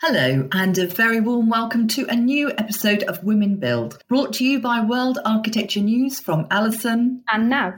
Hello, and a very warm welcome to a new episode of Women Build, brought to you by World Architecture News from Alison and Nav.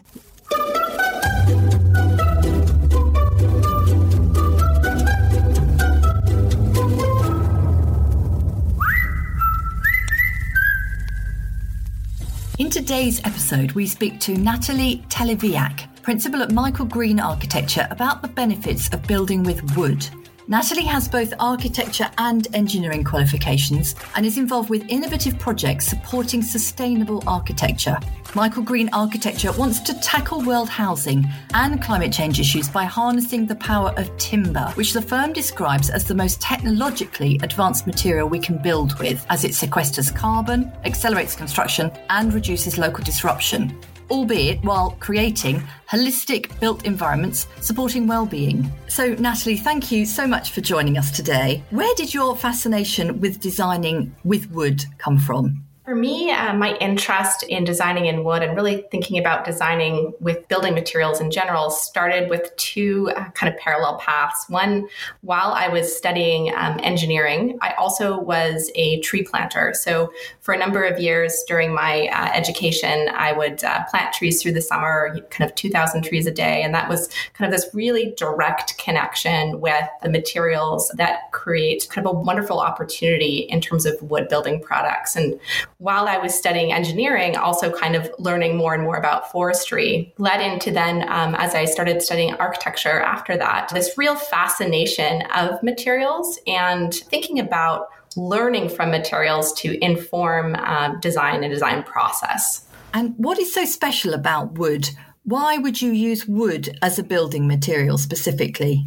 In today's episode, we speak to Natalie Teliviac, Principal at Michael Green Architecture, about the benefits of building with wood. Natalie has both architecture and engineering qualifications and is involved with innovative projects supporting sustainable architecture. Michael Green Architecture wants to tackle world housing and climate change issues by harnessing the power of timber, which the firm describes as the most technologically advanced material we can build with, as it sequesters carbon, accelerates construction, and reduces local disruption, albeit while creating holistic built environments supporting well-being. So, Natalie, thank you so much for joining us today. Where did your fascination with designing with wood come from? For me, my interest in designing in wood and really thinking about designing with building materials in general started with two kind of parallel paths. One, while I was studying engineering, I also was a tree planter. So for a number of years during my education, I would plant trees through the summer, kind of 2,000 trees a day. And that was kind of this really direct connection with the materials that create kind of a wonderful opportunity in terms of wood building products. And while I was studying engineering, also kind of learning more and more about forestry, led into then, as I started studying architecture after that, this real fascination of materials and thinking about learning from materials to inform design and design process. And what is so special about wood? Why would you use wood as a building material specifically?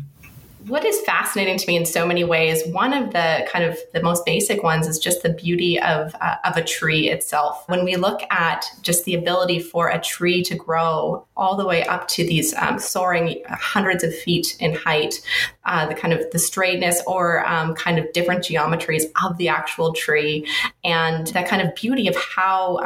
What is fascinating to me in so many ways, one of the kind of the most basic ones is just the beauty of a tree itself. When we look at just the ability for a tree to grow all the way up to these soaring hundreds of feet in height, the kind of the straightness or kind of different geometries of the actual tree, and that kind of beauty of how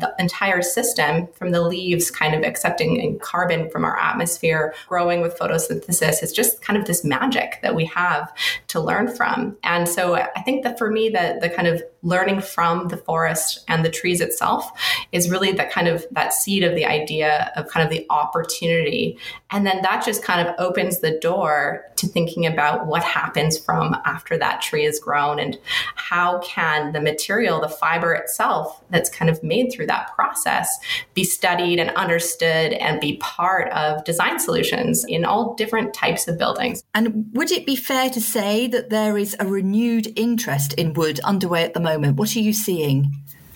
the entire system from the leaves kind of accepting carbon from our atmosphere, growing with photosynthesis, is just kind of this magic that we have to learn from. And so I think that for me, the kind of learning from the forest and the trees itself is really that kind of that seed of the idea of kind of the opportunity. And then that just kind of opens the door to thinking about what happens from after that tree is grown and how can the material, the fiber itself that's kind of made through that process be studied and understood and be part of design solutions in all different types of buildings. And would it be fair to say that there is a renewed interest in wood underway at the moment? What are you seeing?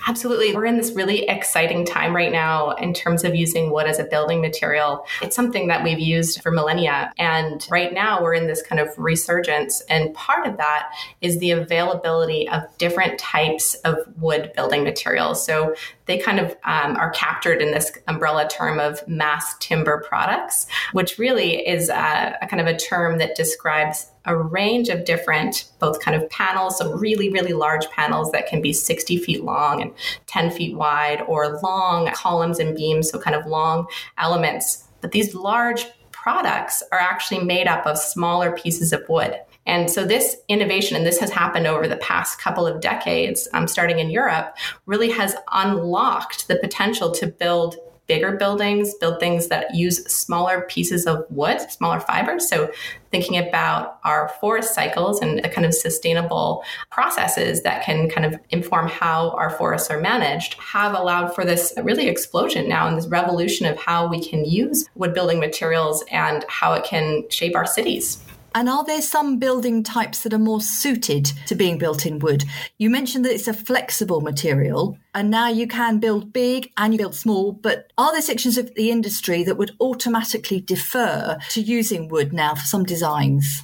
Absolutely. We're in this really exciting time right now in terms of using wood as a building material. It's something that we've used for millennia. And right now we're in this kind of resurgence. And part of that is the availability of different types of wood building materials. So they kind of are captured in this umbrella term of mass timber products, which really is a kind of a term that describes a range of different, both kind of panels, so really, really large panels that can be 60 feet long and 10 feet wide, or long columns and beams, so kind of long elements. But these large products are actually made up of smaller pieces of wood. And so this innovation, and this has happened over the past couple of decades, starting in Europe, really has unlocked the potential to build bigger buildings, build things that use smaller pieces of wood, smaller fibers. So thinking about our forest cycles and the kind of sustainable processes that can kind of inform how our forests are managed have allowed for this really explosion now and this revolution of how we can use wood building materials and how it can shape our cities. And are there some building types that are more suited to being built in wood? You mentioned that it's a flexible material, and now you can build big and you build small, but are there sections of the industry that would automatically defer to using wood now for some designs?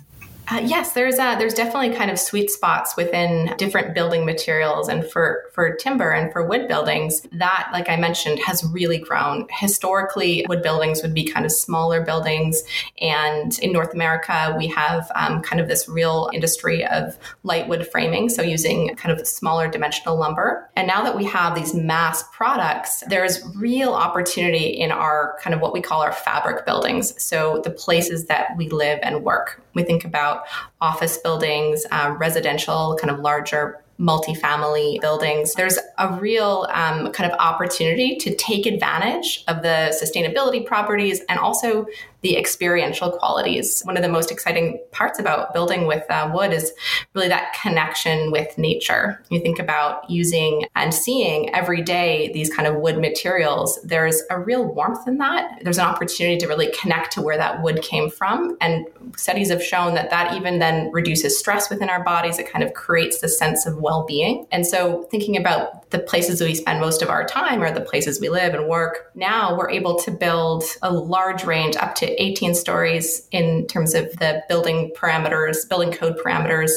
Yes, there's definitely kind of sweet spots within different building materials, and for timber and for wood buildings that, like I mentioned, has really grown. Historically, wood buildings would be kind of smaller buildings, and in North America, we have kind of this real industry of light wood framing, so using kind of smaller dimensional lumber. And now that we have these mass products, there's real opportunity in our kind of what we call our fabric buildings, so the places that we live and work. We think about office buildings, residential, kind of larger multifamily buildings. There's a real kind of opportunity to take advantage of the sustainability properties and also the experiential qualities. One of the most exciting parts about building with wood is really that connection with nature. You think about using and seeing every day these kind of wood materials. There's a real warmth in that. There's an opportunity to really connect to where that wood came from. And studies have shown that that even then reduces stress within our bodies. It kind of creates the sense of well-being. And so thinking about the places we spend most of our time or the places we live and work, now we're able to build a large range up to 18 stories in terms of the building parameters, building code parameters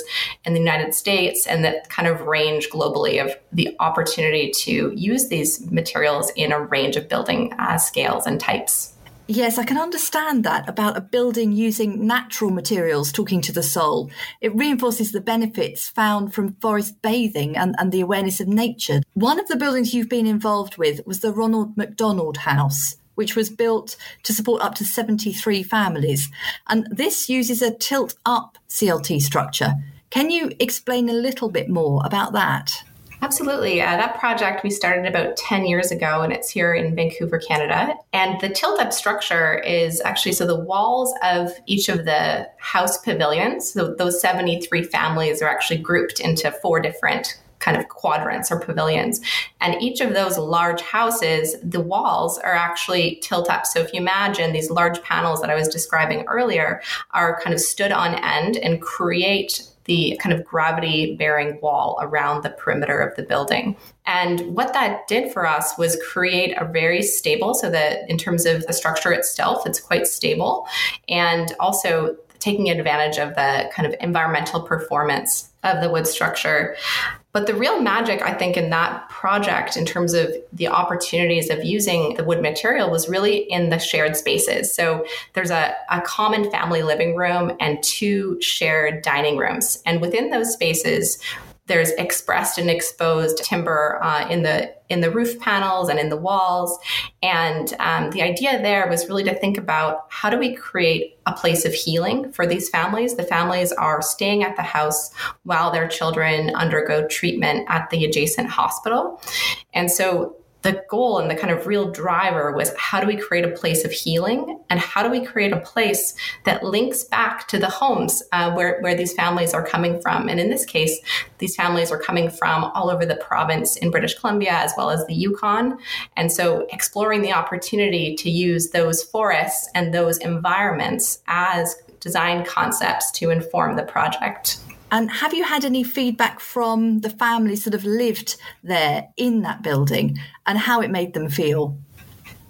in the United States, and that kind of range globally of the opportunity to use these materials in a range of building scales and types. Yes, I can understand that about a building using natural materials talking to the soul. It reinforces the benefits found from forest bathing and the awareness of nature. One of the buildings you've been involved with was the Ronald McDonald House, which was built to support up to 73 families. And this uses a tilt-up CLT structure. Can you explain a little bit more about that? Absolutely. That project we started about 10 years ago, and it's here in Vancouver, Canada. And the tilt-up structure is actually, so the walls of each of the house pavilions, so those 73 families are actually grouped into four different kind of quadrants or pavilions. And each of those large houses, the walls are actually tilt up. So if you imagine these large panels that I was describing earlier are kind of stood on end and create the kind of gravity-bearing wall around the perimeter of the building. And what that did for us was create a very stable, so that in terms of the structure itself, it's quite stable. And also taking advantage of the kind of environmental performance of the wood structure. But the real magic, I think, in that project in terms of the opportunities of using the wood material was really in the shared spaces. So there's a common family living room and two shared dining rooms. And within those spaces, there's expressed and exposed timber in the roof panels and in the walls. And the idea there was really to think about, how do we create a place of healing for these families? The families are staying at the house while their children undergo treatment at the adjacent hospital. And so the goal and the kind of real driver was, how do we create a place of healing, and how do we create a place that links back to the homes where these families are coming from? And in this case, these families are coming from all over the province in British Columbia, as well as the Yukon. And so exploring the opportunity to use those forests and those environments as design concepts to inform the project. And have you had any feedback from the families that have lived there in that building and how it made them feel?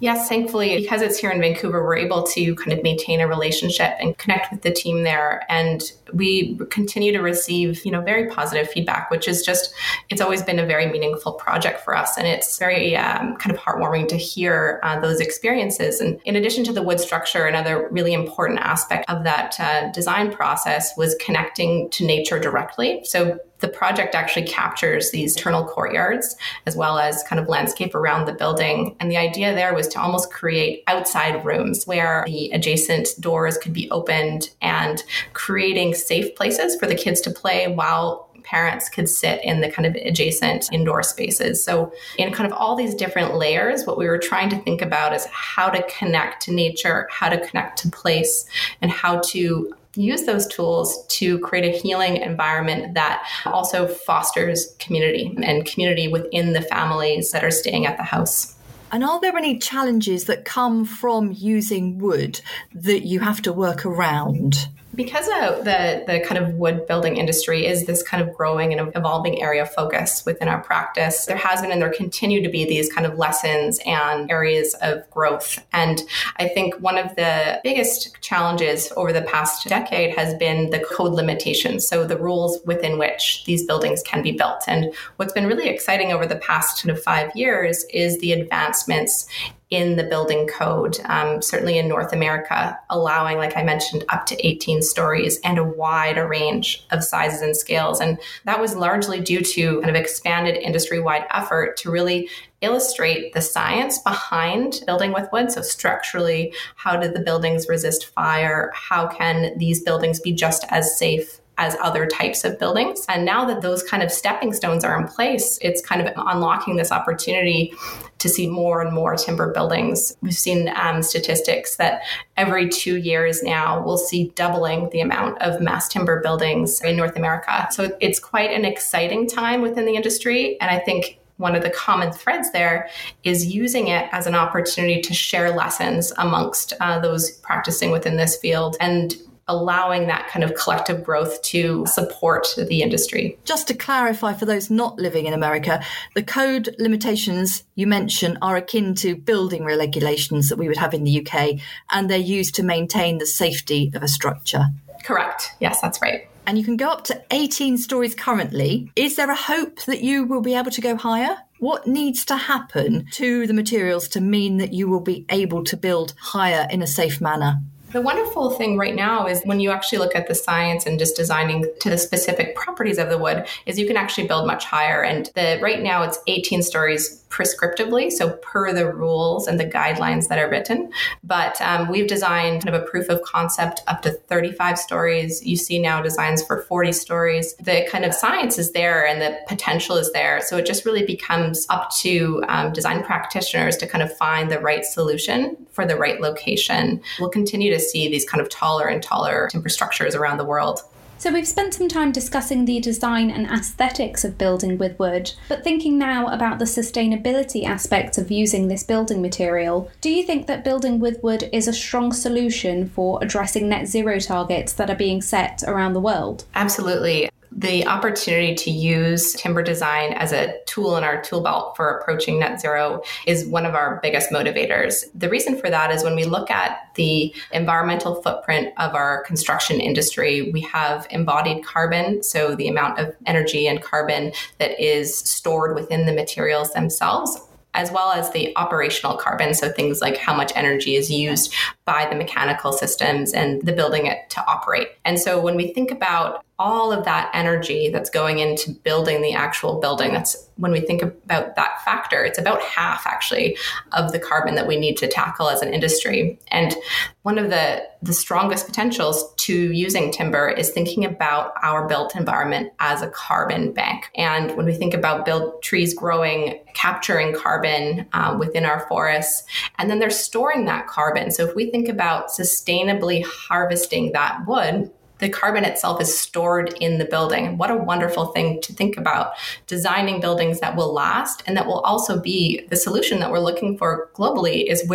Yes, thankfully, because it's here in Vancouver, we're able to kind of maintain a relationship and connect with the team there. And we continue to receive, very positive feedback, which is just, it's always been a very meaningful project for us. And it's very kind of heartwarming to hear those experiences. And in addition to the wood structure, another really important aspect of that design process was connecting to nature directly. So the project actually captures these internal courtyards as well as kind of landscape around the building. And the idea there was to almost create outside rooms where the adjacent doors could be opened, and creating safe places for the kids to play while parents could sit in the kind of adjacent indoor spaces. So in kind of all these different layers, what we were trying to think about is how to connect to nature, how to connect to place, and how to use those tools to create a healing environment that also fosters community and community within the families that are staying at the house. And are there any challenges that come from using wood that you have to work around? Because of the kind of wood building industry is this kind of growing and evolving area of focus within our practice, there has been and there continue to be these kind of lessons and areas of growth. And I think one of the biggest challenges over the past decade has been the code limitations, so the rules within which these buildings can be built. And what's been really exciting over the past 5 years is the advancements in the building code, certainly in North America, allowing, like I mentioned, up to 18 stories and a wider range of sizes and scales. And that was largely due to kind of expanded industry-wide effort to really illustrate the science behind building with wood. So structurally, how did the buildings resist fire? How can these buildings be just as safe as other types of buildings? And now that those kind of stepping stones are in place, it's kind of unlocking this opportunity to see more and more timber buildings. We've seen statistics that every 2 years now, we'll see doubling the amount of mass timber buildings in North America. So it's quite an exciting time within the industry. And I think one of the common threads there is using it as an opportunity to share lessons amongst those practicing within this field and allowing that kind of collective growth to support the industry. Just to clarify for those not living in America, the code limitations you mention are akin to building regulations that we would have in the UK, and they're used to maintain the safety of a structure. Correct. Yes, that's right. And you can go up to 18 stories currently. Is there a hope that you will be able to go higher? What needs to happen to the materials to mean that you will be able to build higher in a safe manner? The wonderful thing right now is when you actually look at the science and just designing to the specific properties of the wood is you can actually build much higher. And right now it's 18 stories prescriptively, so per the rules and the guidelines that are written. But we've designed kind of a proof of concept up to 35 stories. You see now designs for 40 stories. The kind of science is there and the potential is there. So it just really becomes up to design practitioners to kind of find the right solution for the right location. We'll continue to see these kind of taller and taller timber structures around the world. So we've spent some time discussing the design and aesthetics of building with wood, but thinking now about the sustainability aspects of using this building material, do you think that building with wood is a strong solution for addressing net zero targets that are being set around the world? Absolutely. The opportunity to use timber design as a tool in our tool belt for approaching net zero is one of our biggest motivators. The reason for that is when we look at the environmental footprint of our construction industry, we have embodied carbon, so the amount of energy and carbon that is stored within the materials themselves, as well as the operational carbon, so things like how much energy is used by the mechanical systems and the building it to operate. And so when we think about all of that energy that's going into building the actual building, that's when we think about that factor, it's about half actually of the carbon that we need to tackle as an industry. And one of the strongest potentials to using timber is thinking about our built environment as a carbon bank. And when we think about trees growing, capturing carbon within our forests, and then they're storing that carbon. So if we think about sustainably harvesting that wood, the carbon itself is stored in the building. What a wonderful thing to think about, designing buildings that will last and that will also be the solution that we're looking for globally is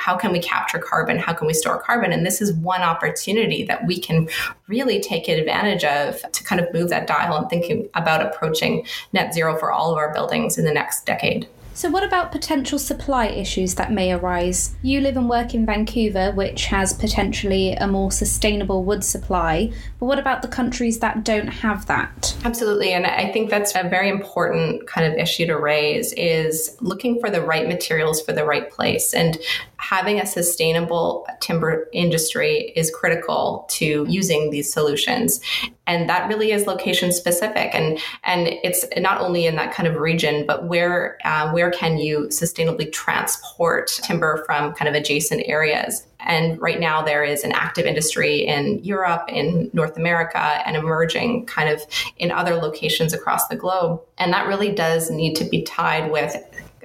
how can we capture carbon? How can we store carbon? And this is one opportunity that we can really take advantage of to kind of move that dial and thinking about approaching net zero for all of our buildings in the next decade. So what about potential supply issues that may arise? You live and work in Vancouver, which has potentially a more sustainable wood supply, but what about the countries that don't have that? Absolutely, and I think that's a very important kind of issue to raise is looking for the right materials for the right place. And having a sustainable timber industry is critical to using these solutions. And that really is location specific. And it's not only in that kind of region, but where can you sustainably transport timber from kind of adjacent areas? And right now there is an active industry in Europe, in North America, and emerging kind of in other locations across the globe. And that really does need to be tied with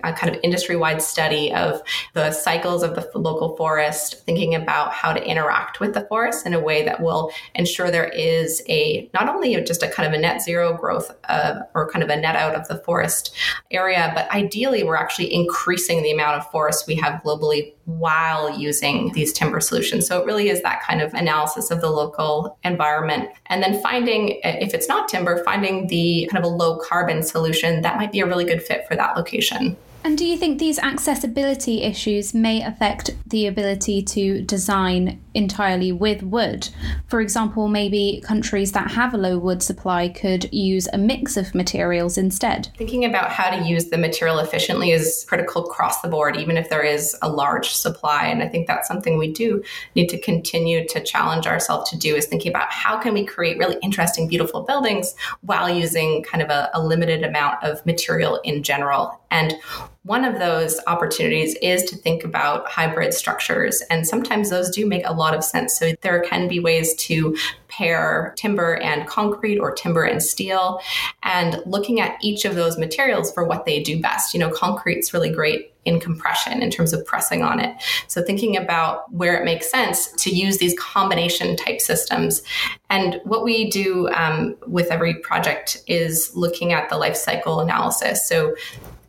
a kind of industry-wide study of the cycles of the local forest, thinking about how to interact with the forest in a way that will ensure there is not only just a kind of a net zero growth or kind of a net out of the forest area, but ideally we're actually increasing the amount of forest we have globally while using these timber solutions. So it really is that kind of analysis of the local environment. And then finding, if it's not timber, finding the kind of a low carbon solution that might be a really good fit for that location. And do you think these accessibility issues may affect the ability to design entirely with wood? For example, maybe countries that have a low wood supply could use a mix of materials instead. Thinking about how to use the material efficiently is critical across the board, even if there is a large supply. And I think that's something we do need to continue to challenge ourselves to do, is thinking about how can we create really interesting, beautiful buildings while using kind of a limited amount of material in general. And one of those opportunities is to think about hybrid structures. And sometimes those do make a lot of sense. So there can be ways to pair timber and concrete or timber and steel, and looking at each of those materials for what they do best. You know, concrete's really great in compression in terms of pressing on it. So thinking about where it makes sense to use these combination type systems. And what we do with every project is looking at the life cycle analysis. So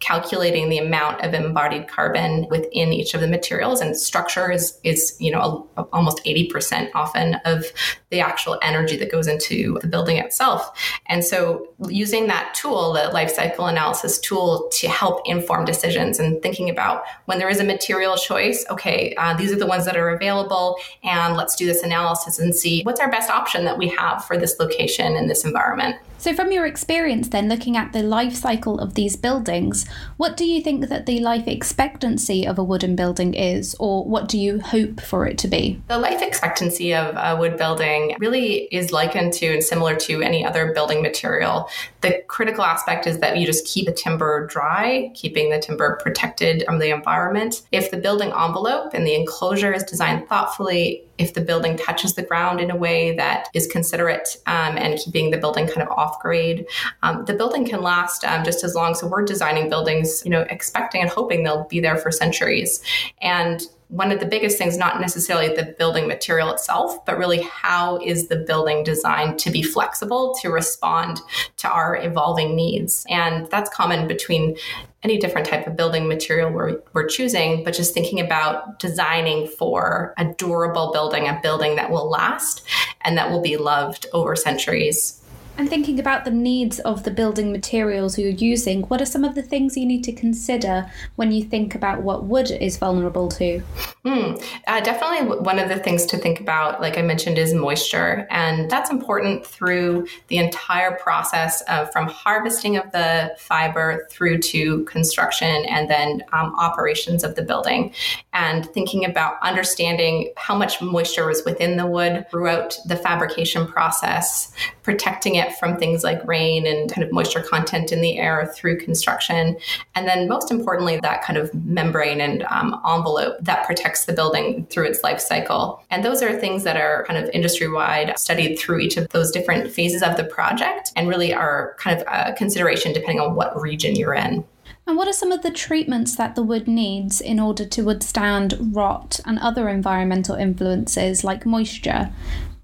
calculating the amount of embodied carbon within each of the materials, and structure is you know, almost 80% often of the actual energy that goes into the building itself. And so using that tool, the life cycle analysis tool, to help inform decisions and thinking about when there is a material choice, okay, these are the ones that are available, and let's do this analysis and see what's our best option that we have for this location and this environment. So from your experience then, looking at the life cycle of these buildings, what do you think that the life expectancy of a wooden building is, or what do you hope for it to be? The life expectancy of a wood building really is likened to and similar to any other building material. The critical aspect is that you just keep the timber dry, keeping the timber protected from the environment. If the building envelope and the enclosure is designed thoughtfully, if the building touches the ground in a way that is considerate and keeping the building kind of off grade, the building can last just as long. So we're designing buildings, you know, expecting and hoping they'll be there for centuries. And one of the biggest things, not necessarily the building material itself, but really how is the building designed to be flexible, to respond to our evolving needs. And that's common between any different type of building material we're choosing, but just thinking about designing for a durable building, a building that will last and that will be loved over centuries. And thinking about the needs of the building materials you're using, what are some of the things you need to consider when you think about what wood is vulnerable to? Definitely one of the things to think about, like I mentioned, is moisture. And that's important through the entire process of from harvesting of the fiber through to construction and then operations of the building. And thinking about understanding how much moisture was within the wood throughout the fabrication process, protecting it from things like rain and kind of moisture content in the air through construction. And then most importantly, that kind of membrane and envelope that protects the building through its life cycle. And those are things that are kind of industry-wide studied through each of those different phases of the project and really are kind of a consideration depending on what region you're in. And what are some of the treatments that the wood needs in order to withstand rot and other environmental influences like moisture?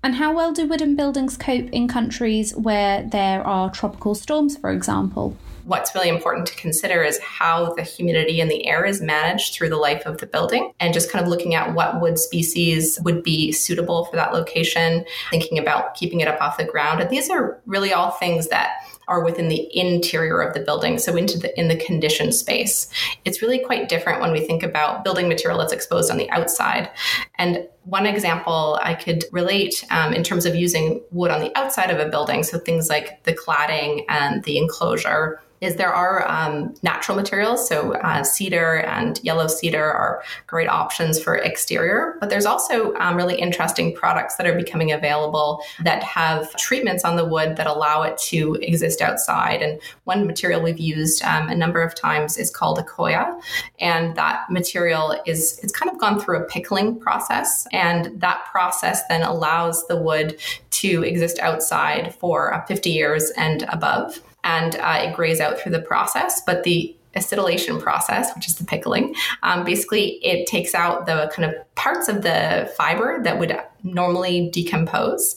And how well do wooden buildings cope in countries where there are tropical storms, for example? What's really important to consider is how the humidity in the air is managed through the life of the building, and just kind of looking at what wood species would be suitable for that location, thinking about keeping it up off the ground. And these are really all things that are within the interior of the building, so in the conditioned space. It's really quite different when we think about building material that's exposed on the outside. And one example I could relate in terms of using wood on the outside of a building, so things like the cladding and the enclosure, is there are natural materials. So cedar and yellow cedar are great options for exterior, but there's also really interesting products that are becoming available that have treatments on the wood that allow it to exist outside. And one material we've used a number of times is called Accoya. And that material it's kind of gone through a pickling process. And that process then allows the wood to exist outside for 50 years and above. And it grays out through the process, but the acetylation process, which is the pickling, basically it takes out the kind of parts of the fiber that would normally decompose.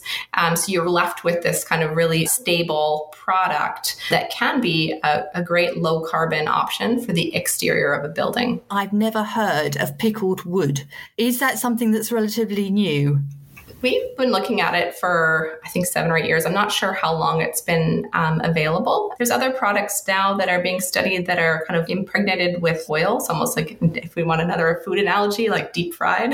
So you're left with this kind of really stable product that can be a great low carbon option for the exterior of a building. I've never heard of pickled wood. Is that something that's relatively new? We've been looking at it for, I think, 7 or 8 years. I'm not sure how long it's been available. There's other products now that are being studied that are kind of impregnated with oil. It's almost like, if we want another food analogy, like deep fried.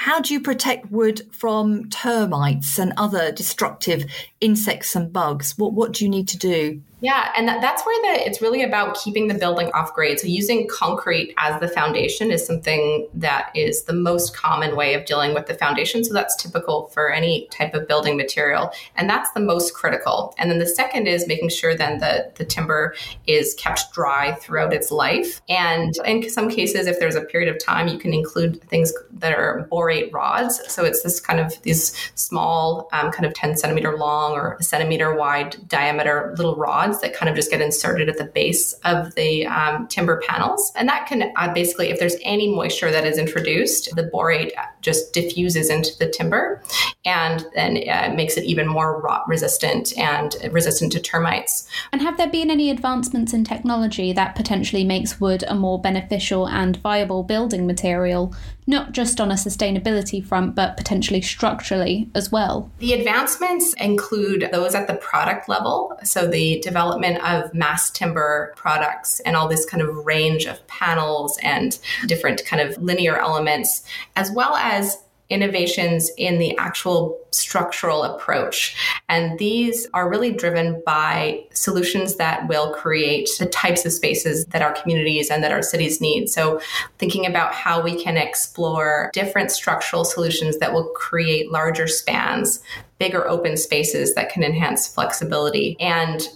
How do you protect wood from termites and other destructive insects and bugs? What do you need to do? Yeah, and that's where it's really about keeping the building off grade. So using concrete as the foundation is something that is the most common way of dealing with the foundation. So that's typical for any type of building material. And that's the most critical. And then the second is making sure then that the timber is kept dry throughout its life. And in some cases, if there's a period of time, you can include things that are borate rods. So it's this kind of these small kind of 10 centimeter long or a centimeter wide diameter little rods that kind of just get inserted at the base of the timber panels. And that can basically, if there's any moisture that is introduced, the borate just diffuses into the timber and then makes it even more rot resistant and resistant to termites. And have there been any advancements in technology that potentially makes wood a more beneficial and viable building material, not just on a sustainability front, but potentially structurally as well? The advancements include those at the product level. So the development of mass timber products and all this kind of range of panels and different kind of linear elements, as well as innovations in the actual structural approach. And these are really driven by solutions that will create the types of spaces that our communities and that our cities need. So thinking about how we can explore different structural solutions that will create larger spans, bigger open spaces that can enhance flexibility, and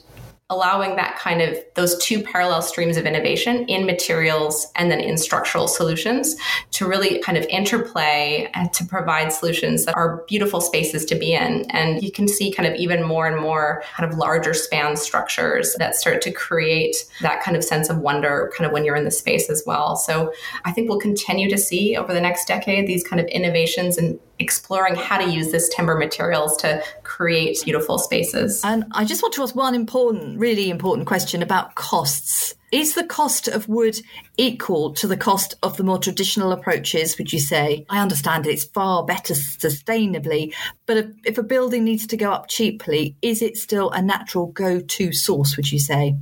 allowing that kind of those two parallel streams of innovation in materials and then in structural solutions to really kind of interplay and to provide solutions that are beautiful spaces to be in. And you can see kind of even more and more kind of larger span structures that start to create that kind of sense of wonder kind of when you're in the space as well. So I think we'll continue to see over the next decade these kind of innovations and exploring how to use this timber materials to create beautiful spaces. And I just want to ask one really important question about costs. Is the cost of wood equal to the cost of the more traditional approaches, would you say? I understand it's far better sustainably, but if a building needs to go up cheaply, is it still a natural go-to source, would you say?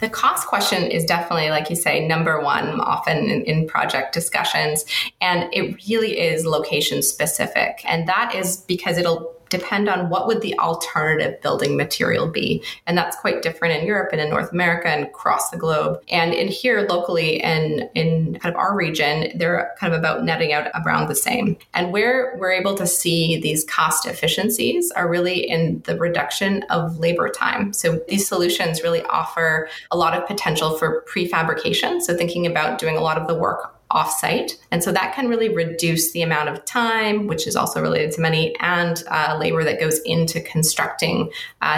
The cost question is definitely, like you say, number one, often in project discussions, and it really is location specific. And that is because it'll depend on what would the alternative building material be. And that's quite different in Europe and in North America and across the globe. And in here locally and in kind of our region, they're kind of about netting out around the same. And where we're able to see these cost efficiencies are really in the reduction of labor time. So these solutions really offer a lot of potential for prefabrication. So thinking about doing a lot of the work offsite. And so that can really reduce the amount of time, which is also related to money, and labor that goes into constructing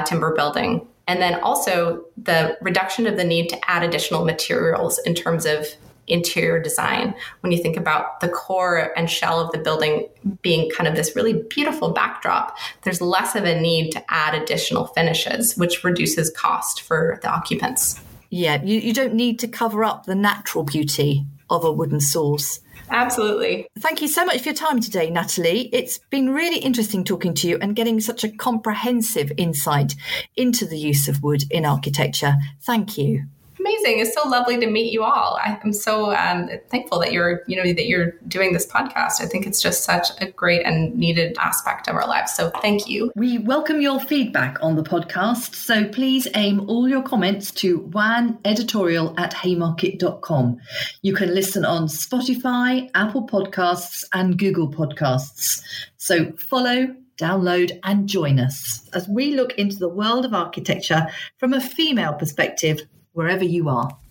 timber building. And then also the reduction of the need to add additional materials in terms of interior design. When you think about the core and shell of the building being kind of this really beautiful backdrop, there's less of a need to add additional finishes, which reduces cost for the occupants. Yeah, you don't need to cover up the natural beauty of a wooden source. Absolutely. Thank you so much for your time today, Natalie. It's been really interesting talking to you and getting such a comprehensive insight into the use of wood in architecture. Thank you. Amazing. It's so lovely to meet you all. I'm so thankful that you're doing this podcast. I think it's just such a great and needed aspect of our lives. So thank you. We welcome your feedback on the podcast. So please aim all your comments to waneditorial@Haymarket.com. You can listen on Spotify, Apple Podcasts, and Google Podcasts. So follow, download and join us as we look into the world of architecture from a female perspective, wherever you are.